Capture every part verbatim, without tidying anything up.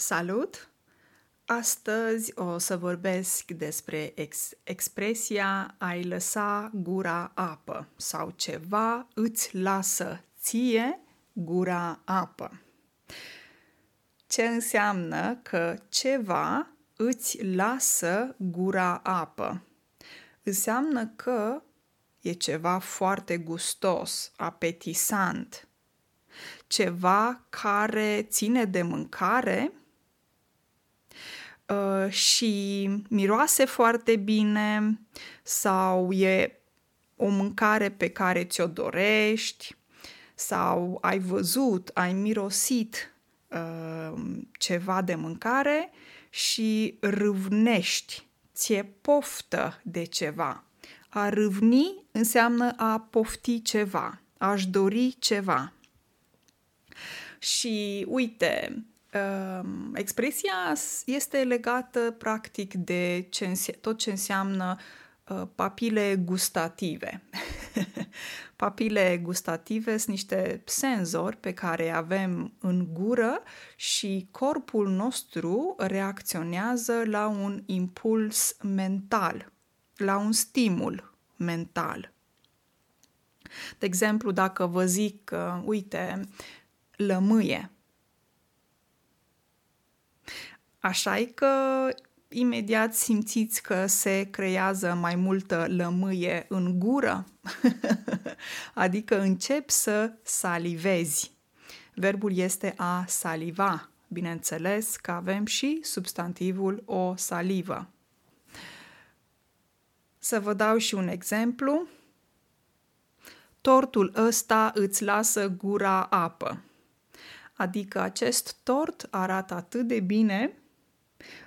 Salut! Astăzi o să vorbesc despre ex- expresia ai lăsa gura apă sau ceva îți lasă ție gura apă. Ce înseamnă că ceva îți lasă gura apă? Înseamnă că e ceva foarte gustos, apetisant, ceva care ține de mâncare și miroase foarte bine sau e o mâncare pe care ți-o dorești sau ai văzut, ai mirosit uh, ceva de mâncare și râvnești, ți-e poftă de ceva. A râvni înseamnă a pofti ceva, a-și dori ceva. Și uite, expresia este legată practic de ce înse- tot ce înseamnă papile gustative. Papile gustative sunt niște senzori pe care avem în gură și corpul nostru reacționează la un impuls mental, la un stimul mental. De exemplu, dacă vă zic, uite, lămâie. Așa-i că imediat simțiți că se creează mai multă lămâie în gură, adică începi să salivezi. Verbul este a saliva, bineînțeles că avem și substantivul o salivă. Să vă dau și un exemplu. Tortul ăsta îți lasă gura apă. Adică acest tort arată atât de bine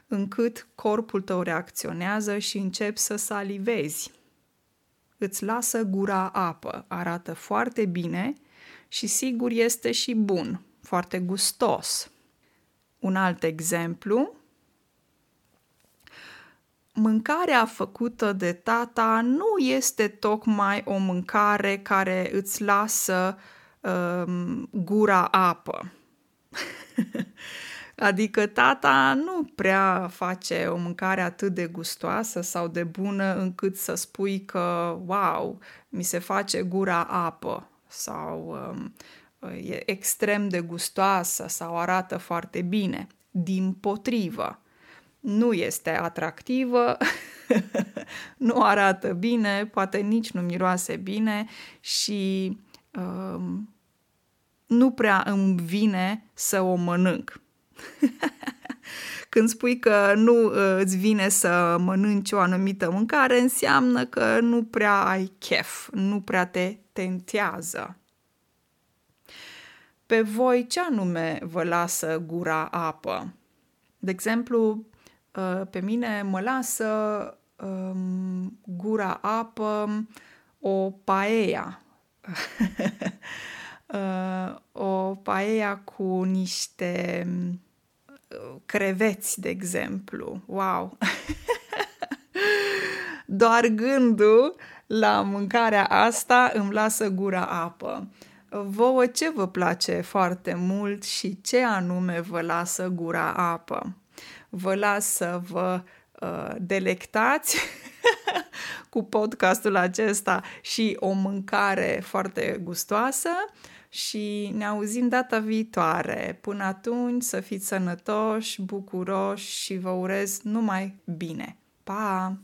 încât corpul tău reacționează și începi să salivezi. Îți lasă gura apă, arată foarte bine și sigur este și bun, foarte gustos. Un alt exemplu. Mâncarea făcută de tata nu este tocmai o mâncare care îți lasă um, gura apă. Adică tata nu prea face o mâncare atât de gustoasă sau de bună încât să spui că, wow, mi se face gura apă sau um, e extrem de gustoasă sau arată foarte bine. Dimpotrivă. Nu este atractivă, nu arată bine, poate nici nu miroase bine și um, nu prea îmi vine să o mănânc. Când spui că nu îți vine să mănânci o anumită mâncare, înseamnă că nu prea ai chef, nu prea te tentează. Pe voi ce anume vă lasă gura apă? De exemplu, pe mine mă lasă um, gura apă o paella. O paella cu niște creveți, de exemplu. Wow! Doar gândul la mâncarea asta îmi lasă gura apă. Vouă ce vă place foarte mult și ce anume vă lasă gura apă? Vă las să vă uh, delectați cu podcastul acesta și o mâncare foarte gustoasă și ne auzim data viitoare. Până atunci să fiți sănătoși, bucuroși și vă urez numai bine. Pa!